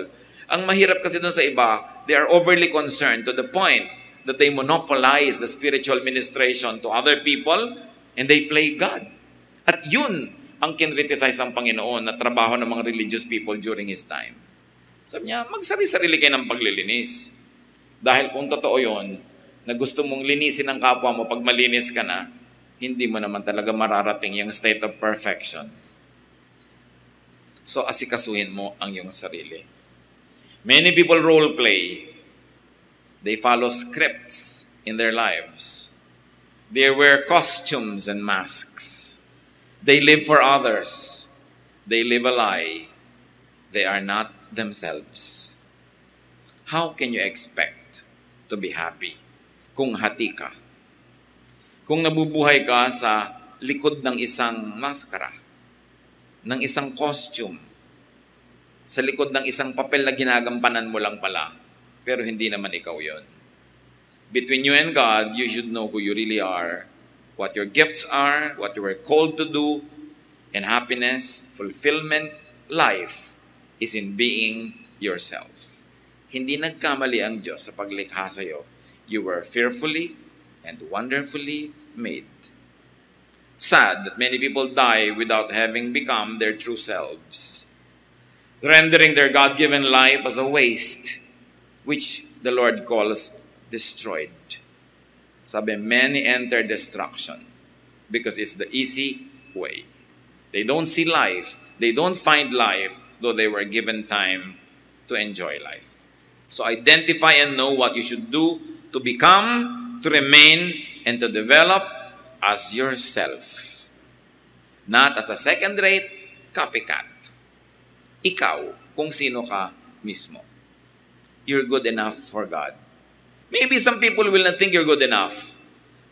Ang mahirap kasi dun sa iba, they are overly concerned to the point that they monopolize the spiritual ministration to other people and they play God. At yun, ang kinriticize ang Panginoon na trabaho ng mga religious people during His time. Sabi niya, magsari-sarili kayo ng paglilinis. Dahil kung totoo yun, na gusto mong linisin ang kapwa mo pag malinis ka na, hindi mo naman talaga mararating yung state of perfection. So, asikasuhin mo ang iyong sarili. Many people role play. They follow scripts in their lives. They wear costumes and masks. They live for others. They live a lie. They are not themselves. How can you expect to be happy kung hati ka? Kung nabubuhay ka sa likod ng isang maskara, ng isang costume, sa likod ng isang papel na ginagampanan mo lang pala, pero hindi naman ikaw yon. Between you and God, you should know who you really are, what your gifts are, what you were called to do, and happiness, fulfillment, life is in being yourself. Hindi nagkamali ang Diyos sa paglikha sa iyo. You were fearfully and wonderfully made. Sad that many people die without having become their true selves, rendering their God-given life as a waste, which the Lord calls destroyed. Sabi, many enter destruction because it's the easy way. They don't see life. They don't find life, though they were given time to enjoy life. So identify and know what you should do to become, to remain, and to develop as yourself. Not as a second-rate copycat. Ikaw, kung sino ka mismo. You're good enough for God. Maybe some people will not think you're good enough,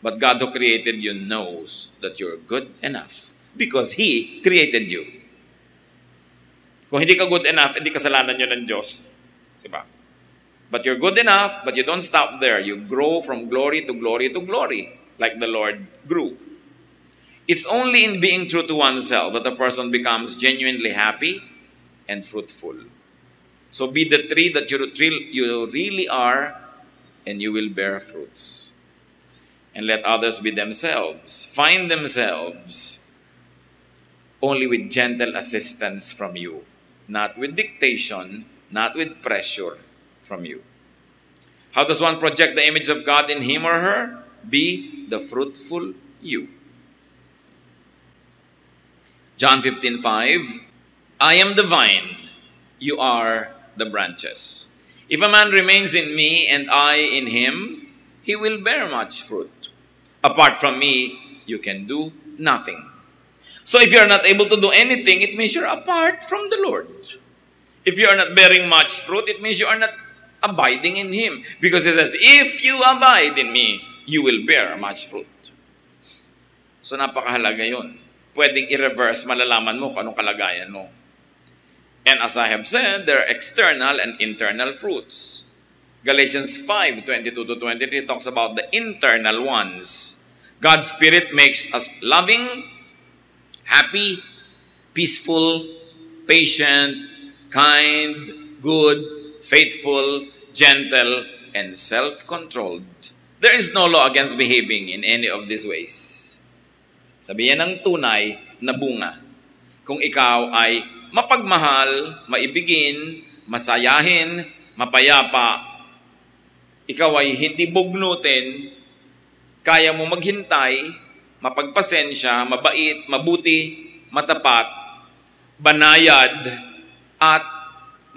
but God who created you knows that you're good enough because He created you. Kung hindi ka good enough, hindi kasalanan yun ng Diyos. Diba? But you're good enough, but you don't stop there. You grow from glory to glory to glory, like the Lord grew. It's only in being true to oneself that a person becomes genuinely happy and fruitful. So be the tree that you really are, and you will bear fruits. And let others be themselves, find themselves, only with gentle assistance from you, not with dictation, not with pressure from you. How does one project the image of God in him or her? Be the fruitful you. John fifteen five, I am the vine, you are the branches. If a man remains in me and I in him, he will bear much fruit. Apart from me, you can do nothing. So if you are not able to do anything, it means you are apart from the Lord. If you are not bearing much fruit, it means you are not abiding in him. Because he says, if you abide in me, you will bear much fruit. So napakahalaga yun. Pwedeng i-reverse, malalaman mo kung anong kalagayan mo. And as I have said, there are external and internal fruits. Galatians five twenty-two to twenty-three talks about the internal ones. God's Spirit makes us loving, happy, peaceful, patient, kind, good, faithful, gentle, and self-controlled. There is no law against behaving in any of these ways. Sabi yan ang tunay na bunga. Kung ikaw ay mapagmahal, maibigin, masayahin, mapayapa, ikaw ay hindi bugnutin, kaya mo maghintay, mapagpasensya, mabait, mabuti, matapat, banayad, at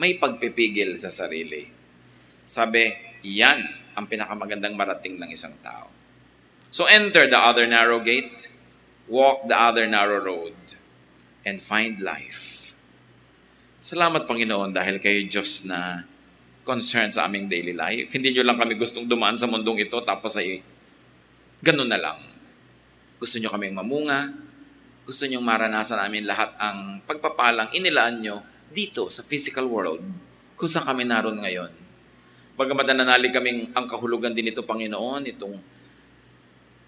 may pagpipigil sa sarili. Sabi, iyan ang pinakamagandang marating ng isang tao. So enter the other narrow gate, walk the other narrow road, and find life. Salamat, Panginoon, dahil kayo Diyos na concerned sa aming daily life. Hindi nyo lang kami gustong dumaan sa mundong ito, tapos ay ganun na lang. Gusto nyo kaming mamunga, gusto nyo maranasan namin lahat ang pagpapalang inilaan nyo dito sa physical world, kung saan kami naroon ngayon. Pagkamat nananalig kaming ang kahulugan din ito, Panginoon, itong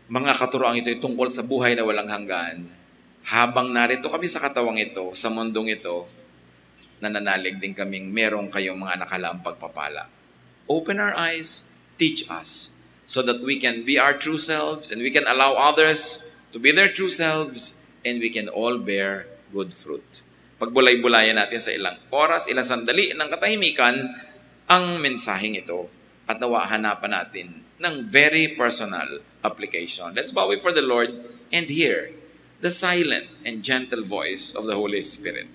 mga katuroang ito tungkol sa buhay na walang hanggan. Habang narito kami sa katawang ito, sa mundong ito, nananalig din kaming merong kayong mga nakalaang pagpapala. Open our eyes, teach us, so that we can be our true selves and we can allow others to be their true selves and we can all bear good fruit. Pagbulay-bulayan natin sa ilang oras, ilang sandali ng katahimikan, ang mensaheng ito at nawahanapan natin ng very personal application. Let's bow before the Lord and hear the silent and gentle voice of the Holy Spirit.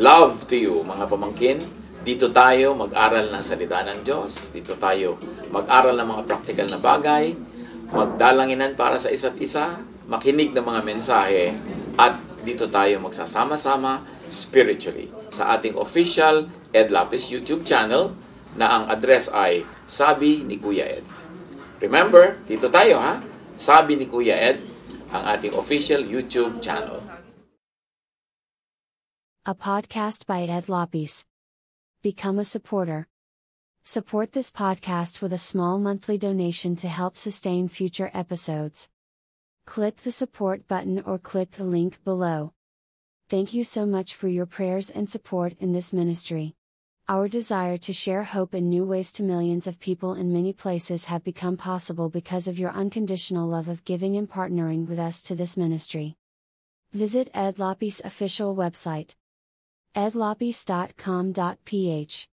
Love to you, mga pamangkin. Dito tayo mag-aral ng salita ng Diyos. Dito tayo mag-aral ng mga praktikal na bagay, magdalanginan para sa isa't isa, makinig ng mga mensahe, at dito tayo magsasama-sama spiritually sa ating official Ed Lapiz YouTube channel na ang address ay Sabi ni Kuya Ed. Remember, dito tayo ha, Sabi ni Kuya Ed, ang ating official YouTube channel. A podcast by Ed Lapiz. Become a supporter. Support this podcast with a small monthly donation to help sustain future episodes. Click the support button or click the link below. Thank you so much for your prayers and support in this ministry. Our desire to share hope in new ways to millions of people in many places have become possible because of your unconditional love of giving and partnering with us to this ministry. Visit Ed Lapiz official website. edlapiz dot com dot p h